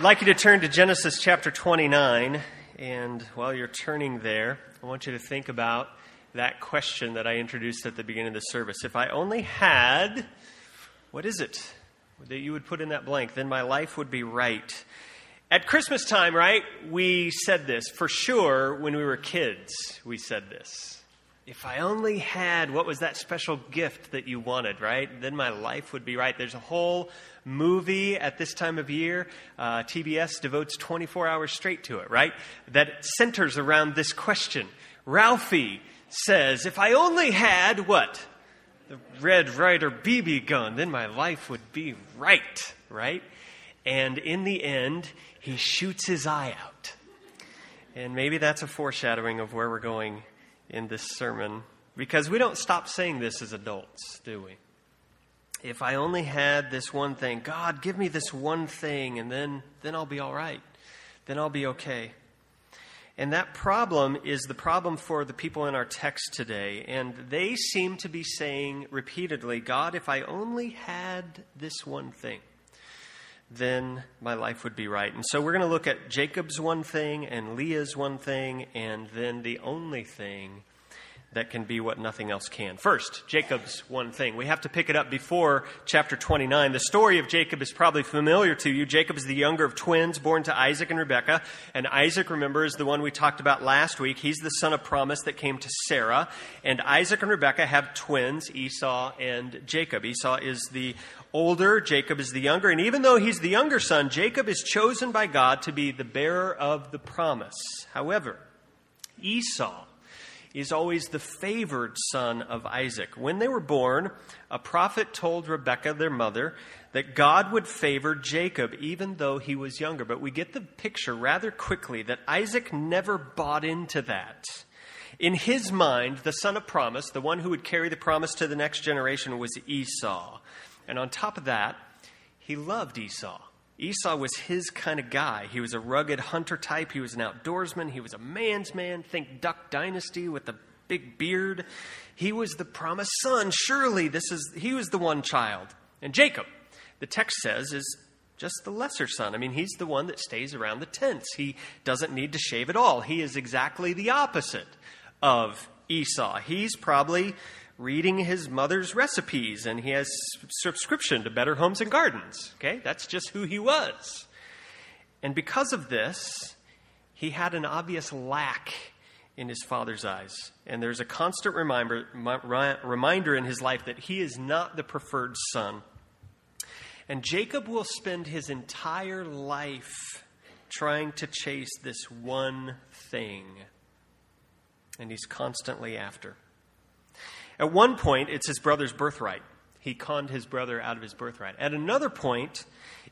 I'd like you to turn to Genesis chapter 29, and while you're turning there, I want you to think about that question that I introduced at the beginning of the service. If I only had, what is it that you would put in that blank? Then my life would be right. At Christmas time, right, we said this. For sure, when we were kids, we said this. If I only had, what was that special gift that you wanted, right? Then my life would be right. There's a whole movie at this time of year. TBS devotes 24 hours straight to it, right? That centers around this question. Ralphie says, if I only had what? The Red Ryder BB gun, then my life would be right, right? And in the end, he shoots his eye out. And maybe that's a foreshadowing of where we're going in this sermon, because we don't stop saying this as adults, do we? If I only had this one thing, God, give me this one thing, and then I'll be all right. Then I'll be okay. And that problem is the problem for the people in our text today. And they seem to be saying repeatedly, God, if I only had this one thing, then my life would be right. And so we're going to look at Jacob's one thing and Leah's one thing and then the only thing that can be what nothing else can. First, Jacob's one thing. We have to pick it up before chapter 29. The story of Jacob is probably familiar to you. Jacob is the younger of twins born to Isaac and Rebekah. And Isaac, remember, is the one we talked about last week. He's the son of promise that came to Sarah. And Isaac and Rebekah have twins, Esau and Jacob. Esau is the older, Jacob is the younger. And even though he's the younger son, Jacob is chosen by God to be the bearer of the promise. However, Esau is always the favored son of Isaac. When they were born, a prophet told Rebekah, their mother, that God would favor Jacob even though he was younger. But we get the picture rather quickly that Isaac never bought into that. In his mind, the son of promise, the one who would carry the promise to the next generation, was Esau. And on top of that, he loved Esau. Esau was his kind of guy. He was a rugged hunter type. He was an outdoorsman. He was a man's man. Think Duck Dynasty with a big beard. He was the promised son. Surely he was the one child. And Jacob, the text says, is just the lesser son. I mean, he's the one that stays around the tents. He doesn't need to shave at all. He is exactly the opposite of Esau. He's probably reading his mother's recipes, and he has subscription to Better Homes and Gardens. Okay, that's just who he was. And because of this, he had an obvious lack in his father's eyes. And there's a constant reminder in his life that he is not the preferred son. And Jacob will spend his entire life trying to chase this one thing. And he's constantly after. At one point, it's his brother's birthright. He conned his brother out of his birthright. At another point,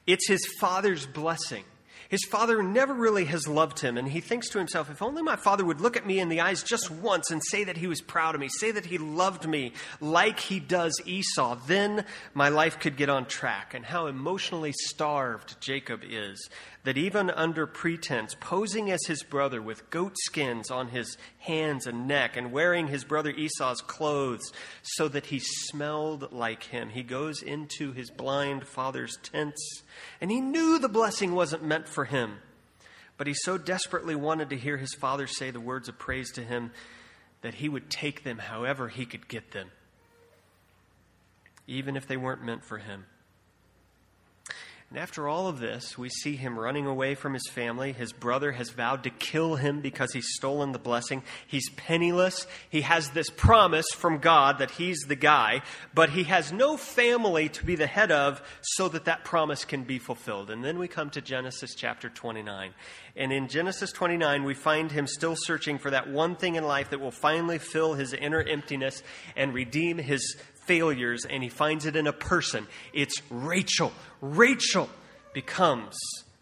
it's his father's blessing. His father never really has loved him, and he thinks to himself, if only my father would look at me in the eyes just once and say that he was proud of me, say that he loved me like he does Esau, then my life could get on track. And how emotionally starved Jacob is, that even under pretense, posing as his brother with goat skins on his hands and neck and wearing his brother Esau's clothes so that he smelled like him, he goes into his blind father's tents, and he knew the blessing wasn't meant for him, but he so desperately wanted to hear his father say the words of praise to him that he would take them however he could get them, even if they weren't meant for him. And after all of this, we see him running away from his family. His brother has vowed to kill him because he's stolen the blessing. He's penniless. He has this promise from God that he's the guy, but he has no family to be the head of so that that promise can be fulfilled. And then we come to Genesis chapter 29. And in Genesis 29, we find him still searching for that one thing in life that will finally fill his inner emptiness and redeem his failures, and he finds it in a person. It's Rachel. Rachel becomes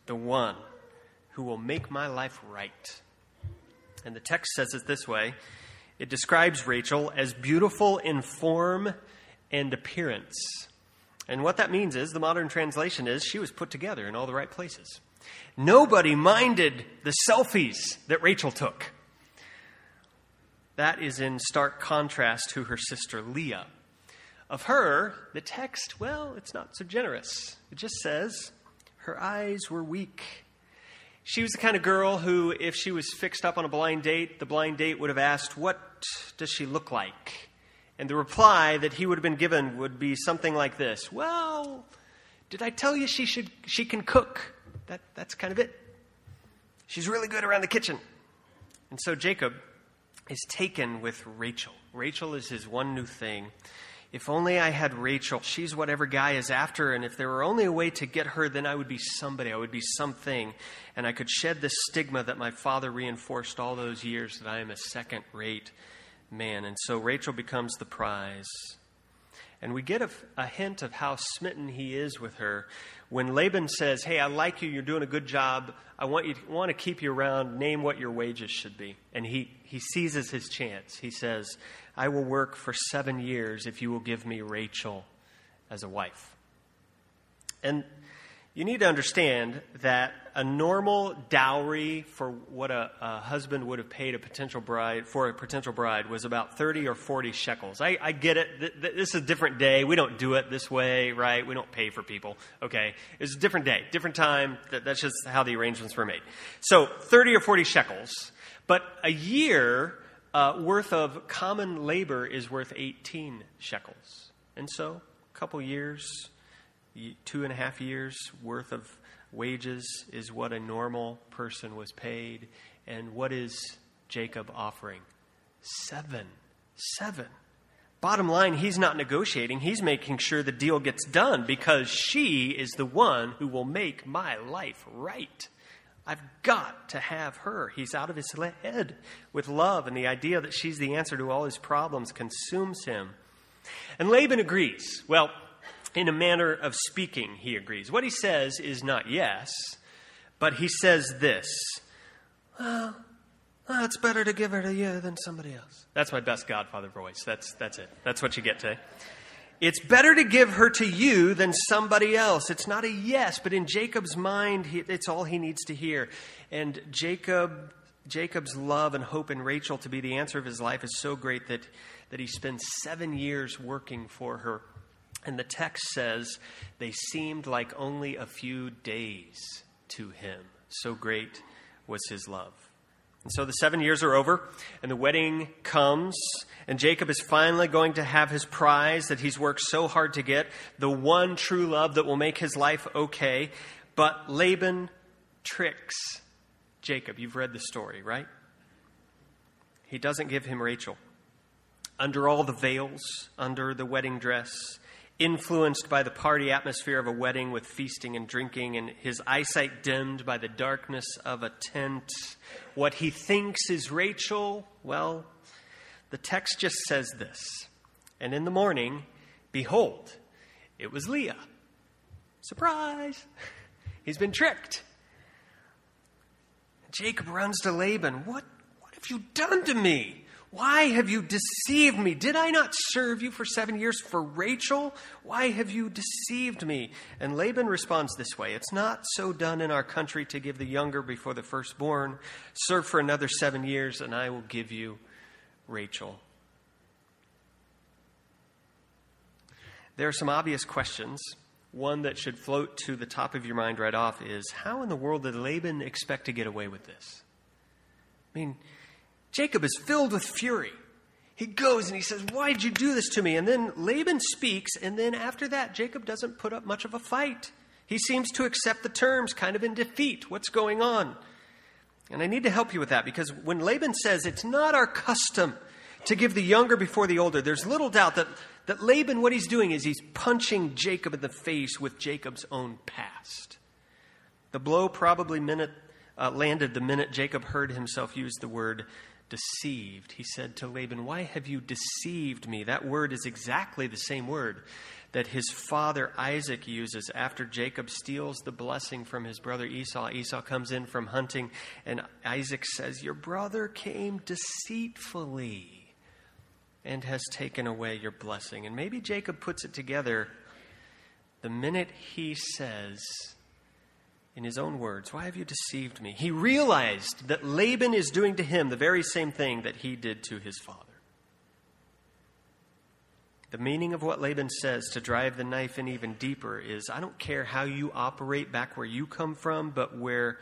the one who will make my life right. And the text says it this way. It describes Rachel as beautiful in form and appearance. And what that means is, the modern translation is, she was put together in all the right places. Nobody minded the selfies that Rachel took. That is in stark contrast to her sister Leah. Of her, the text, well, it's not so generous. It just says, Her eyes were weak. She was the kind of girl who, if she was fixed up on a blind date, the blind date would have asked, "What does she look like?" And the reply that he would have been given would be something like this: "Well, did I tell you she can cook? That's kind of it. She's really good around the kitchen." And so Jacob is taken with Rachel. Rachel is his one new thing. If only I had Rachel. She's whatever guy is after, and if there were only a way to get her, then I would be somebody. I would be something, and I could shed the stigma that my father reinforced all those years that I am a second-rate man. And so Rachel becomes the prize. And we get a hint of how smitten he is with her when Laban says, "Hey, I like you. You're doing a good job. I want to keep you around. Name what your wages should be." And he seizes his chance. He says, "I will work for 7 years if you will give me Rachel as a wife." And you need to understand that a normal dowry for what a husband would have paid a potential bride was about 30 or 40 shekels. I get it. This is a different day. We don't do it this way, right? We don't pay for people. Okay. It's a different day, different time. That's just how the arrangements were made. So 30 or 40 shekels, but a year worth of common labor is worth 18 shekels. And so a couple years, 2.5 years worth of wages is what a normal person was paid. And what is Jacob offering? Seven. Bottom line, he's not negotiating. He's making sure the deal gets done because she is the one who will make my life right. I've got to have her. He's out of his head with love, and the idea that she's the answer to all his problems consumes him. And Laban agrees. Well, in a manner of speaking, he agrees. What he says is not yes, but he says this: "Well, it's better to give her to you than somebody else." That's my best Godfather voice. That's it. That's what you get today. It's better to give her to you than somebody else. It's not a yes, but in Jacob's mind, it's all he needs to hear. And Jacob's love and hope in Rachel to be the answer of his life is so great that he spends 7 years working for her. And the text says they seemed like only a few days to him. So great was his love. And so the 7 years are over, and the wedding comes, and Jacob is finally going to have his prize that he's worked so hard to get, the one true love that will make his life okay. But Laban tricks Jacob. You've read the story, right? He doesn't give him Rachel. Under all the veils, under the wedding dress, influenced by the party atmosphere of a wedding with feasting and drinking, and his eyesight dimmed by the darkness of a tent, what he thinks is Rachel, well, the text just says this: "And in the morning, behold, it was Leah." Surprise! He's been tricked. Jacob runs to Laban. What have you done to me? Why have you deceived me? Did I not serve you for 7 years for Rachel? Why have you deceived me? And Laban responds this way: "It's not so done in our country to give the younger before the firstborn. Serve for another 7 years, and I will give you Rachel." There are some obvious questions. One that should float to the top of your mind right off is, how in the world did Laban expect to get away with this? I mean, Jacob is filled with fury. He goes and he says, "Why'd you do this to me?" And then Laban speaks, and then after that, Jacob doesn't put up much of a fight. He seems to accept the terms, kind of in defeat. What's going on? And I need to help you with that, because when Laban says, "It's not our custom to give the younger before the older," there's little doubt that Laban, what he's doing is he's punching Jacob in the face with Jacob's own past. The blow probably landed the minute Jacob heard himself use the word deceived. He said to Laban, "Why have you deceived me?" That word is exactly the same word that his father Isaac uses after Jacob steals the blessing from his brother Esau. Esau comes in from hunting, and Isaac says, "Your brother came deceitfully and has taken away your blessing." And maybe Jacob puts it together the minute he says, in his own words, "Why have you deceived me?" He realized that Laban is doing to him the very same thing that he did to his father. The meaning of what Laban says, to drive the knife in even deeper, is I don't care how you operate back where you come from, but where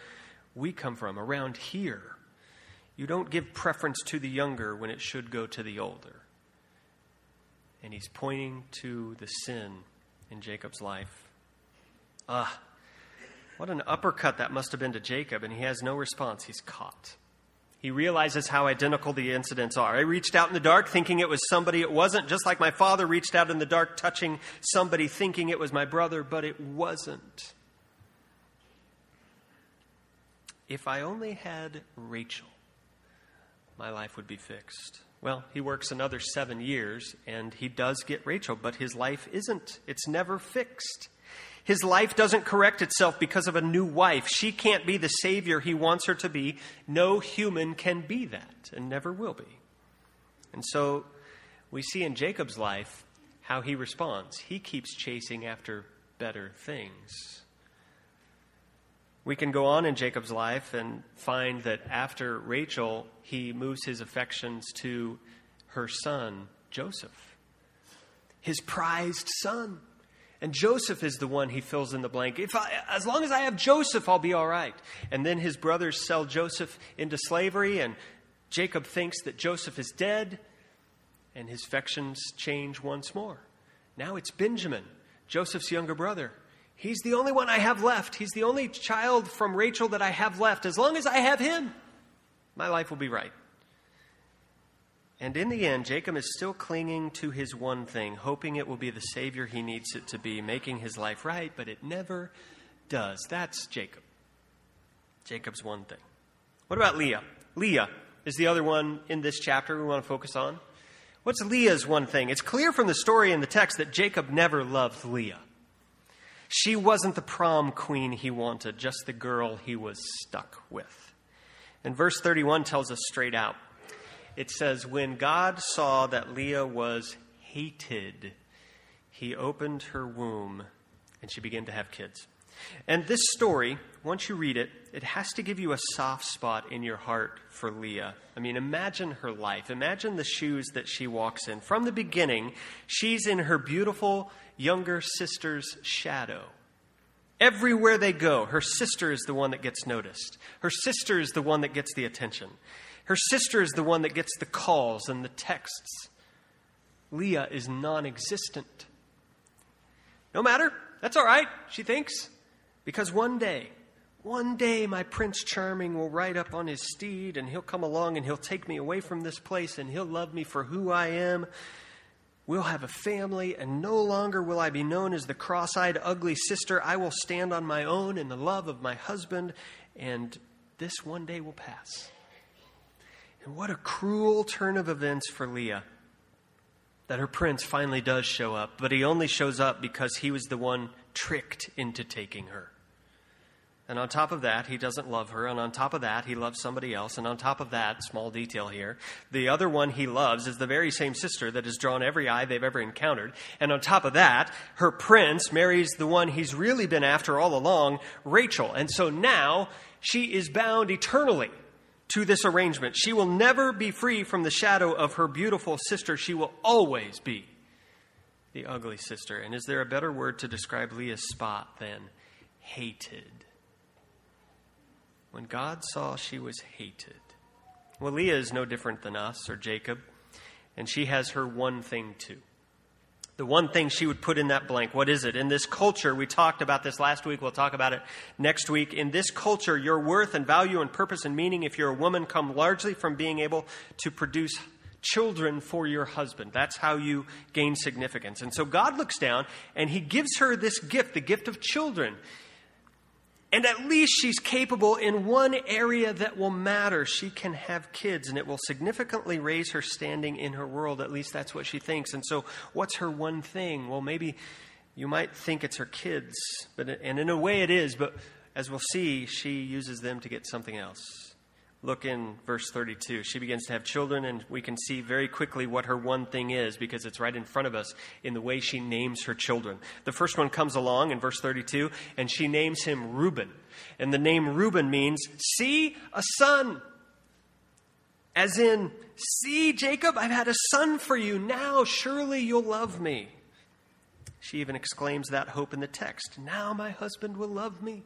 we come from, around here. You don't give preference to the younger when it should go to the older. And he's pointing to the sin in Jacob's life. What an uppercut that must have been to Jacob, and he has no response. He's caught. He realizes how identical the incidents are. I reached out in the dark thinking it was somebody it wasn't, just like my father reached out in the dark touching somebody thinking it was my brother, but it wasn't. If I only had Rachel, my life would be fixed. Well, he works another 7 years, and he does get Rachel, but his life isn't. It's never fixed. His life doesn't correct itself because of a new wife. She can't be the savior he wants her to be. No human can be that, and never will be. And so we see in Jacob's life how he responds. He keeps chasing after better things. We can go on in Jacob's life and find that after Rachel, he moves his affections to her son, Joseph, his prized son. And Joseph is the one he fills in the blank. As long as I have Joseph, I'll be all right. And then his brothers sell Joseph into slavery, and Jacob thinks that Joseph is dead, and his affections change once more. Now it's Benjamin, Joseph's younger brother. He's the only one I have left. He's the only child from Rachel that I have left. As long as I have him, my life will be right. And in the end, Jacob is still clinging to his one thing, hoping it will be the savior he needs it to be, making his life right, but it never does. That's Jacob. Jacob's one thing. What about Leah? Leah is the other one in this chapter we want to focus on. What's Leah's one thing? It's clear from the story in the text that Jacob never loved Leah. She wasn't the prom queen he wanted, just the girl he was stuck with. And verse 31 tells us straight out. It says, when God saw that Leah was hated, he opened her womb and she began to have kids. And this story, once you read it, it has to give you a soft spot in your heart for Leah. I mean, imagine her life. Imagine the shoes that she walks in. From the beginning, she's in her beautiful younger sister's shadow. Everywhere they go, her sister is the one that gets noticed. Her sister is the one that gets the attention. Her sister is the one that gets the calls and the texts. Leah is non-existent. No matter, that's all right, she thinks, because one day my Prince Charming will ride up on his steed and he'll come along and he'll take me away from this place and he'll love me for who I am. We'll have a family and no longer will I be known as the cross-eyed, ugly sister. I will stand on my own in the love of my husband, and this one day will pass. And what a cruel turn of events for Leah that her prince finally does show up, but he only shows up because he was the one tricked into taking her. And on top of that, he doesn't love her. And on top of that, he loves somebody else. And on top of that, small detail here, the other one he loves is the very same sister that has drawn every eye they've ever encountered. And on top of that, her prince marries the one he's really been after all along, Rachel. And so now she is bound eternally to this arrangement. She will never be free from the shadow of her beautiful sister. She will always be the ugly sister. And is there a better word to describe Leah's spot than hated? When God saw she was hated. Well, Leah is no different than us or Jacob, and she has her one thing too. The one thing she would put in that blank. What is it? In this culture, we talked about this last week. We'll talk about it next week. In this culture, your worth and value and purpose and meaning, if you're a woman, come largely from being able to produce children for your husband. That's how you gain significance. And so God looks down and he gives her this gift, the gift of children. And at least she's capable in one area that will matter. She can have kids, and it will significantly raise her standing in her world. At least that's what she thinks. And so what's her one thing? Well, maybe you might think it's her kids, and in a way it is. But as we'll see, she uses them to get something else. Look in verse 32. She begins to have children, and we can see very quickly what her one thing is because it's right in front of us in the way she names her children. The first one comes along in verse 32, and she names him Reuben. And the name Reuben means, see, a son. As in, see, Jacob, I've had a son for you. Now surely you'll love me. She even exclaims that hope in the text. Now my husband will love me.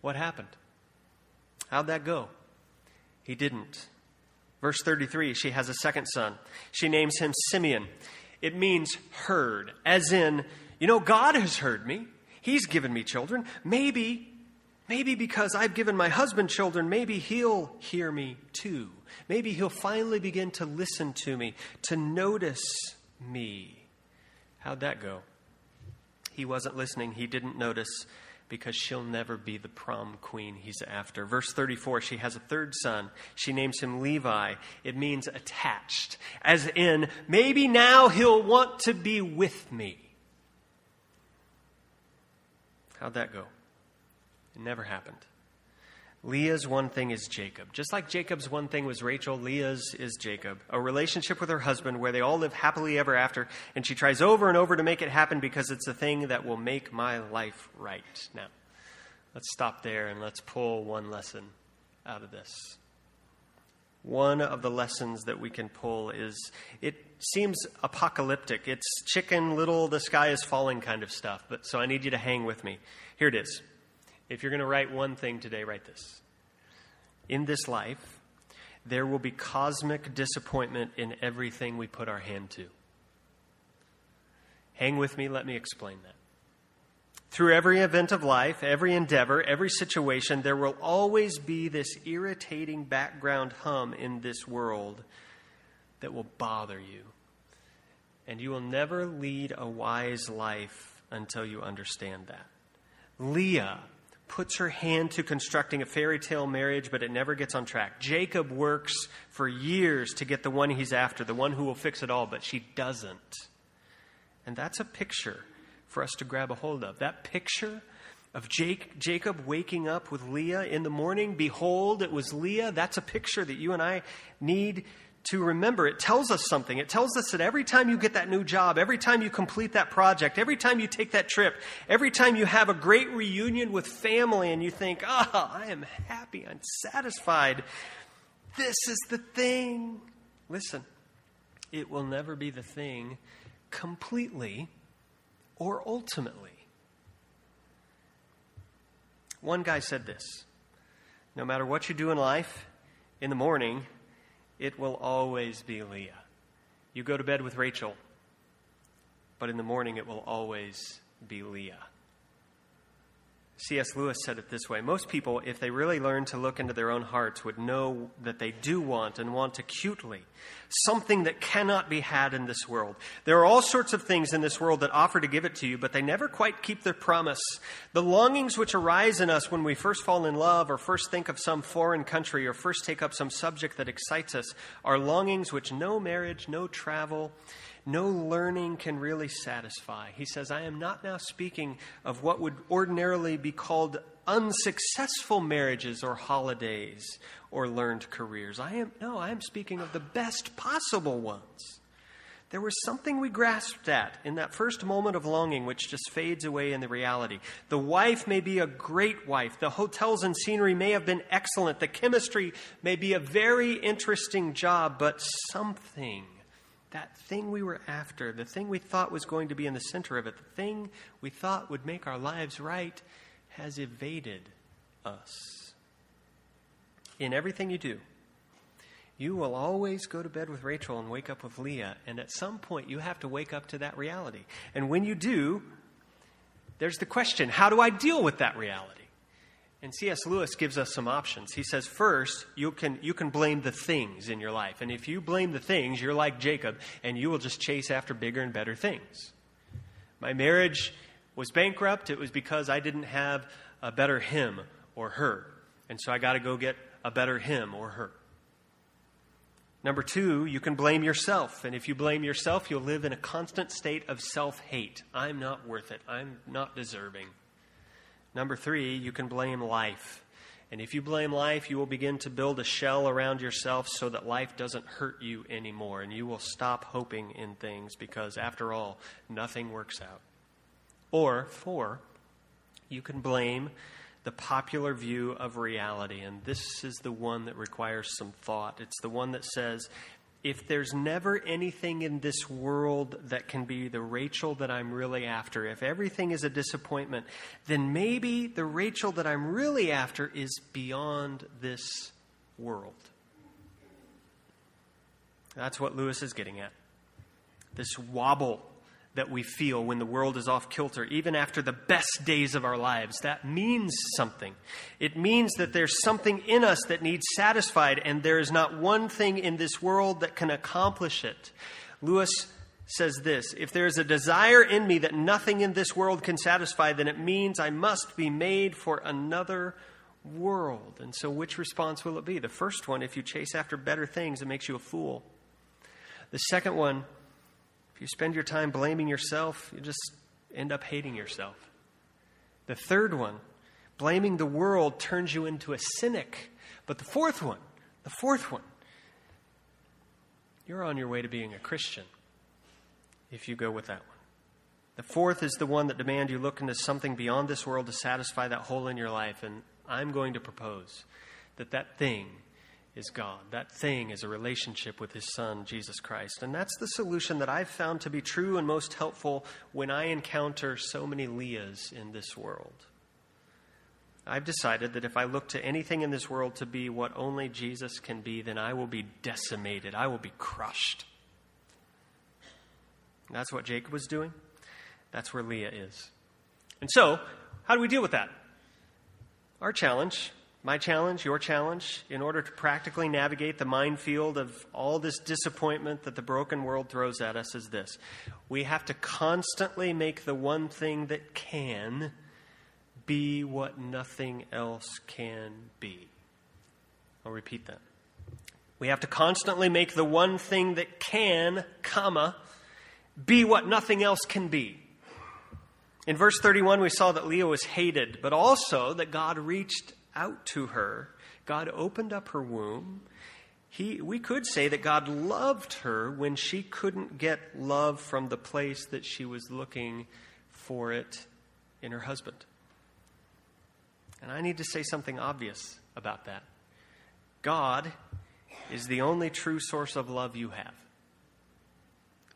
What happened? How'd that go? He didn't. Verse 33, she has a second son. She names him Simeon. It means heard, as in, you know, God has heard me. He's given me children. Maybe because I've given my husband children, maybe he'll hear me too. Maybe he'll finally begin to listen to me, to notice me. How'd that go? He wasn't listening. He didn't notice, because she'll never be the prom queen he's after. Verse 34, she has a third son. She names him Levi. It means attached, as in, maybe now he'll want to be with me. How'd that go? It never happened. Leah's one thing is Jacob. Just like Jacob's one thing was Rachel, Leah's is Jacob. A relationship with her husband where they all live happily ever after, and she tries over and over to make it happen because it's the thing that will make my life right. Now, let's stop there and let's pull one lesson out of this. One of the lessons that we can pull is, it seems apocalyptic. It's Chicken Little, the sky is falling kind of stuff, but so I need you to hang with me. Here it is. If you're going to write one thing today, write this. In this life, there will be cosmic disappointment in everything we put our hand to. Hang with me. Let me explain that. Through every event of life, every endeavor, every situation, there will always be this irritating background hum in this world that will bother you. And you will never lead a wise life until you understand that. Leah puts her hand to constructing a fairy tale marriage, but it never gets on track. Jacob works for years to get the one he's after, the one who will fix it all, but she doesn't. And that's a picture for us to grab a hold of. That picture of Jacob waking up with Leah in the morning. Behold, it was Leah. That's a picture that you and I need to remember. It tells us something. It tells us that every time you get that new job, every time you complete that project, every time you take that trip, every time you have a great reunion with family and you think, oh, I am happy, I'm satisfied. This is the thing. Listen, it will never be the thing completely or ultimately. One guy said this: no matter what you do in life, in the morning, it will always be Leah. You go to bed with Rachel, but in the morning it will always be Leah. C.S. Lewis said it this way: most people, if they really learned to look into their own hearts, would know that they do want, and want acutely, something that cannot be had in this world. There are all sorts of things in this world that offer to give it to you, but they never quite keep their promise. The longings which arise in us when we first fall in love, or first think of some foreign country, or first take up some subject that excites us, are longings which no marriage, no travel, no learning can really satisfy. He says, I am not now speaking of what would ordinarily be called unsuccessful marriages or holidays or learned careers. I am speaking of the best possible ones. There was something we grasped at in that first moment of longing which just fades away in the reality. The wife may be a great wife. The hotels and scenery may have been excellent. The chemistry may be a very interesting job, but something, that thing we were after, the thing we thought was going to be in the center of it, the thing we thought would make our lives right, has evaded us. In everything you do, you will always go to bed with Rachel and wake up with Leah, and at some point you have to wake up to that reality. And when you do, there's the question, how do I deal with that reality? And C.S. Lewis gives us some options. He says, first, you can blame the things in your life. And if you blame the things, you're like Jacob, and you will just chase after bigger and better things. My marriage was bankrupt. It was because I didn't have a better him or her. And so I got to go get a better him or her. Number two, you can blame yourself. And if you blame yourself, you'll live in a constant state of self-hate. I'm not worth it. I'm not deserving. Number three, you can blame life. And if you blame life, you will begin to build a shell around yourself so that life doesn't hurt you anymore. And you will stop hoping in things because, after all, nothing works out. Or four, you can blame the popular view of reality. And this is the one that requires some thought. It's the one that says, if there's never anything in this world that can be the Rachel that I'm really after, if everything is a disappointment, then maybe the Rachel that I'm really after is beyond this world. That's what Lewis is getting at. This wobble that we feel when the world is off kilter, even after the best days of our lives, that means something. It means that there's something in us that needs satisfied, and there is not one thing in this world that can accomplish it. Lewis says this: if there is a desire in me that nothing in this world can satisfy, then it means I must be made for another world. And so which response will it be? The first one, if you chase after better things, it makes you a fool. The second one, if you spend your time blaming yourself, you just end up hating yourself. The third one, blaming the world, turns you into a cynic. But the fourth one, you're on your way to being a Christian if you go with that one. The fourth is the one that demands you look into something beyond this world to satisfy that hole in your life. And I'm going to propose that thing is God. That thing is a relationship with his son, Jesus Christ. And that's the solution that I've found to be true and most helpful when I encounter so many Leahs in this world. I've decided that if I look to anything in this world to be what only Jesus can be, then I will be decimated. I will be crushed. And that's what Jacob was doing. That's where Leah is. And so, how do we deal with that? Our challenge, my challenge, your challenge, in order to practically navigate the minefield of all this disappointment that the broken world throws at us, is this: we have to constantly make the one thing that can be what nothing else can be. I'll repeat that. We have to constantly make the one thing that can, be what nothing else can be. In verse 31, we saw that Leah was hated, but also that God reached out to her. God opened up her womb. We could say that God loved her when she couldn't get love from the place that she was looking for it in her husband. And I need to say something obvious about that. God is the only true source of love you have.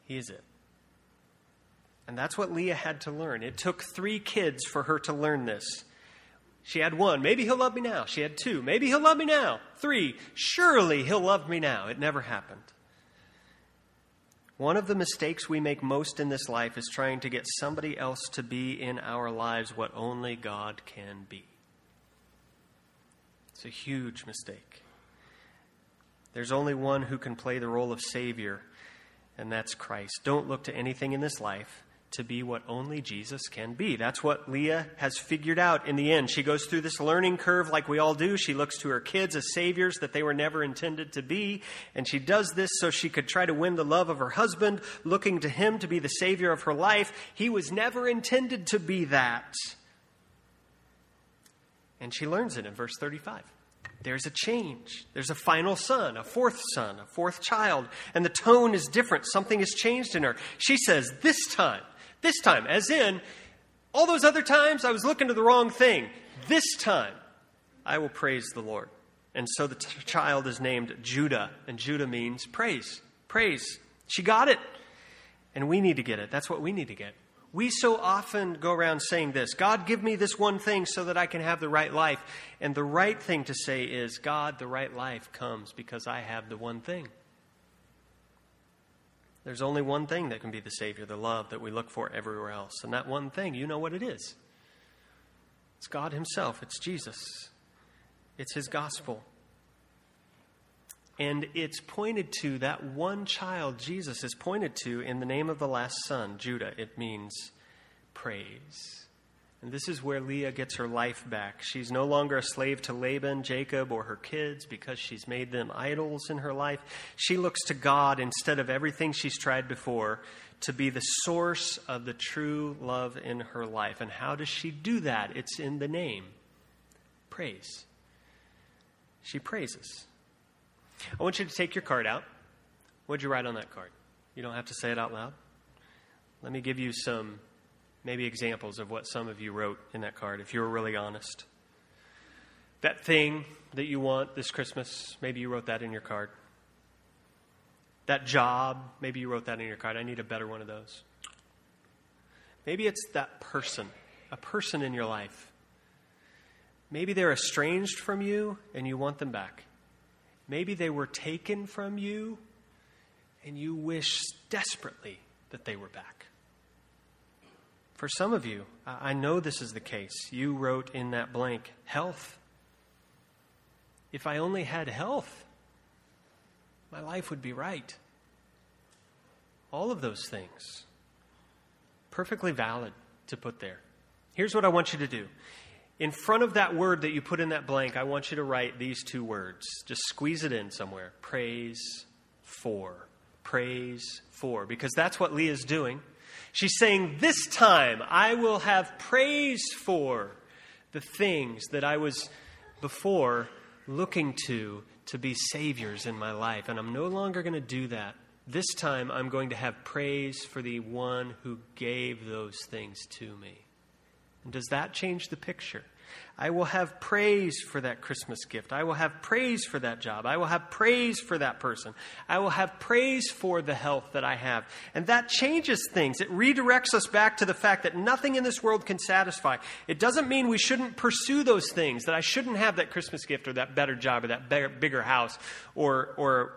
He is it. And that's what Leah had to learn. It took 3 kids for her to learn this. She had 1. Maybe he'll love me now. She had 2. Maybe he'll love me now. 3. Surely he'll love me now. It never happened. One of the mistakes we make most in this life is trying to get somebody else to be in our lives what only God can be. It's a huge mistake. There's only one who can play the role of Savior, and that's Christ. Don't look to anything in this life to be what only Jesus can be. That's what Leah has figured out in the end. She goes through this learning curve like we all do. She looks to her kids as saviors that they were never intended to be. And she does this so she could try to win the love of her husband, looking to him to be the savior of her life. He was never intended to be that. And she learns it in verse 35. There's a change. There's a final son, a 4th child. And the tone is different. Something has changed in her. She says, this time, as in, all those other times I was looking to the wrong thing. This time, I will praise the Lord. And so the child is named Judah, and Judah means praise. Praise. She got it. And we need to get it. That's what we need to get. We so often go around saying this: God, give me this one thing so that I can have the right life. And the right thing to say is, God, the right life comes because I have the one thing. There's only one thing that can be the Savior, the love that we look for everywhere else. And that one thing, you know what it is. It's God himself. It's Jesus. It's his gospel. And it's pointed to, that one child, Jesus, is pointed to in the name of the last son, Judah. It means praise. And this is where Leah gets her life back. She's no longer a slave to Laban, Jacob, or her kids because she's made them idols in her life. She looks to God instead of everything she's tried before to be the source of the true love in her life. And how does she do that? It's in the name. Praise. She praises. I want you to take your card out. What'd you write on that card? You don't have to say it out loud. Let me give you some maybe examples of what some of you wrote in that card, if you were really honest. That thing that you want this Christmas, maybe you wrote that in your card. That job, maybe you wrote that in your card. I need a better one of those. Maybe it's that person, a person in your life. Maybe they're estranged from you and you want them back. Maybe they were taken from you and you wish desperately that they were back. For some of you, I know this is the case. You wrote in that blank, health. If I only had health, my life would be right. All of those things. Perfectly valid to put there. Here's what I want you to do. In front of that word that you put in that blank, I want you to write these two words. Just squeeze it in somewhere. Praise for. Praise for. Because that's what Leah's doing. She's saying, this time I will have praise for the things that I was before looking to be saviors in my life. And I'm no longer going to do that. This time I'm going to have praise for the one who gave those things to me. And does that change the picture? I will have praise for that Christmas gift. I will have praise for that job. I will have praise for that person. I will have praise for the health that I have. And that changes things. It redirects us back to the fact that nothing in this world can satisfy. It doesn't mean we shouldn't pursue those things, that I shouldn't have that Christmas gift or that better job or that bigger house or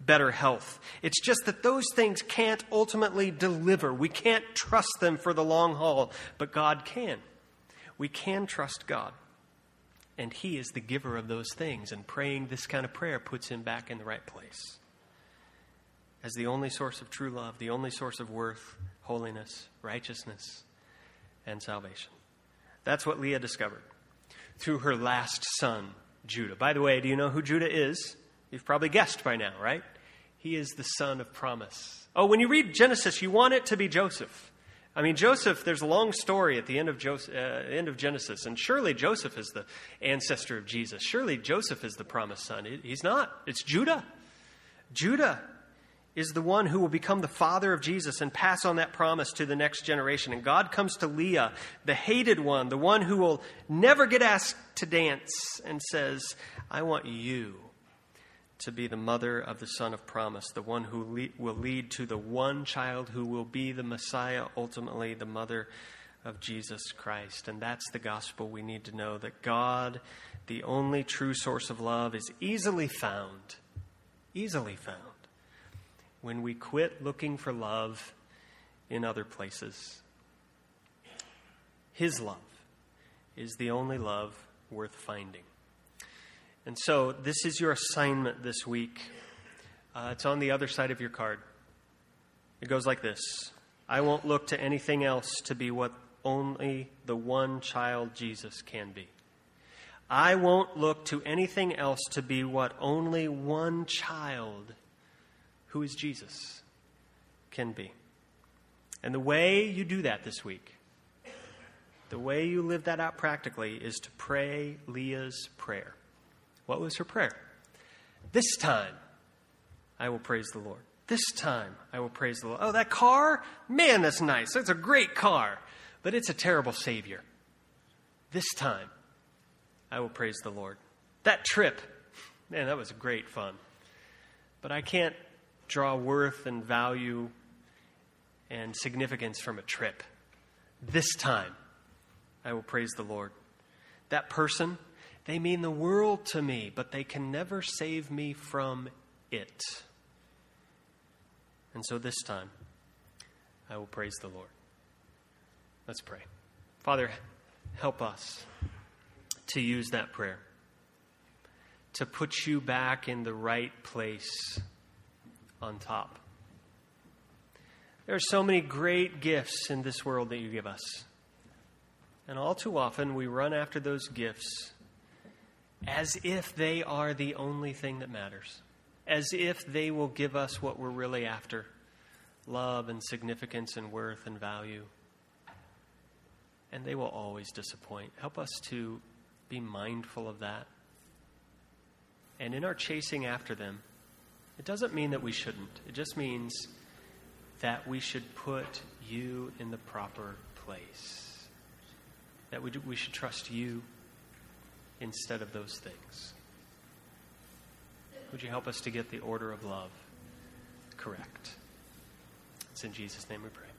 better health. It's just that those things can't ultimately deliver. We can't trust them for the long haul, but God can. We can trust God, and He is the giver of those things, and praying this kind of prayer puts Him back in the right place as the only source of true love, the only source of worth, holiness, righteousness, and salvation. That's what Leah discovered through her last son, Judah. By the way, do you know who Judah is? You've probably guessed by now, right? He is the son of promise. Oh, when you read Genesis, you want it to be Joseph. I mean, Joseph, there's a long story at the end of Genesis, and surely Joseph is the ancestor of Jesus. Surely Joseph is the promised son. He's not. It's Judah. Judah is the one who will become the father of Jesus and pass on that promise to the next generation. And God comes to Leah, the hated one, the one who will never get asked to dance, and says, I want you to be the mother of the son of promise, the one who will lead to the one child who will be the Messiah, ultimately the mother of Jesus Christ. And that's the gospel we need to know, that God, the only true source of love, is easily found, when we quit looking for love in other places. His love is the only love worth finding. And so this is your assignment this week. It's on the other side of your card. It goes like this. I won't look to anything else to be what only the one child Jesus can be. I won't look to anything else to be what only one child, who is Jesus, can be. And the way you do that this week, the way you live that out practically, is to pray Leah's prayer. What was her prayer? This time, I will praise the Lord. This time, I will praise the Lord. Oh, that car? Man, that's nice. That's a great car. But it's a terrible savior. This time, I will praise the Lord. That trip, man, that was great fun. But I can't draw worth and value and significance from a trip. This time, I will praise the Lord. That person, they mean the world to me, but they can never save me from it. And so this time, I will praise the Lord. Let's pray. Father, help us to use that prayer, to put you back in the right place on top. There are so many great gifts in this world that you give us. And all too often, we run after those gifts as if they are the only thing that matters, as if they will give us what we're really after, love and significance and worth and value. And they will always disappoint. Help us to be mindful of that. And in our chasing after them, it doesn't mean that we shouldn't. It just means that we should put you in the proper place, that we should trust you instead of those things. Would you help us to get the order of love correct? It's in Jesus' name we pray.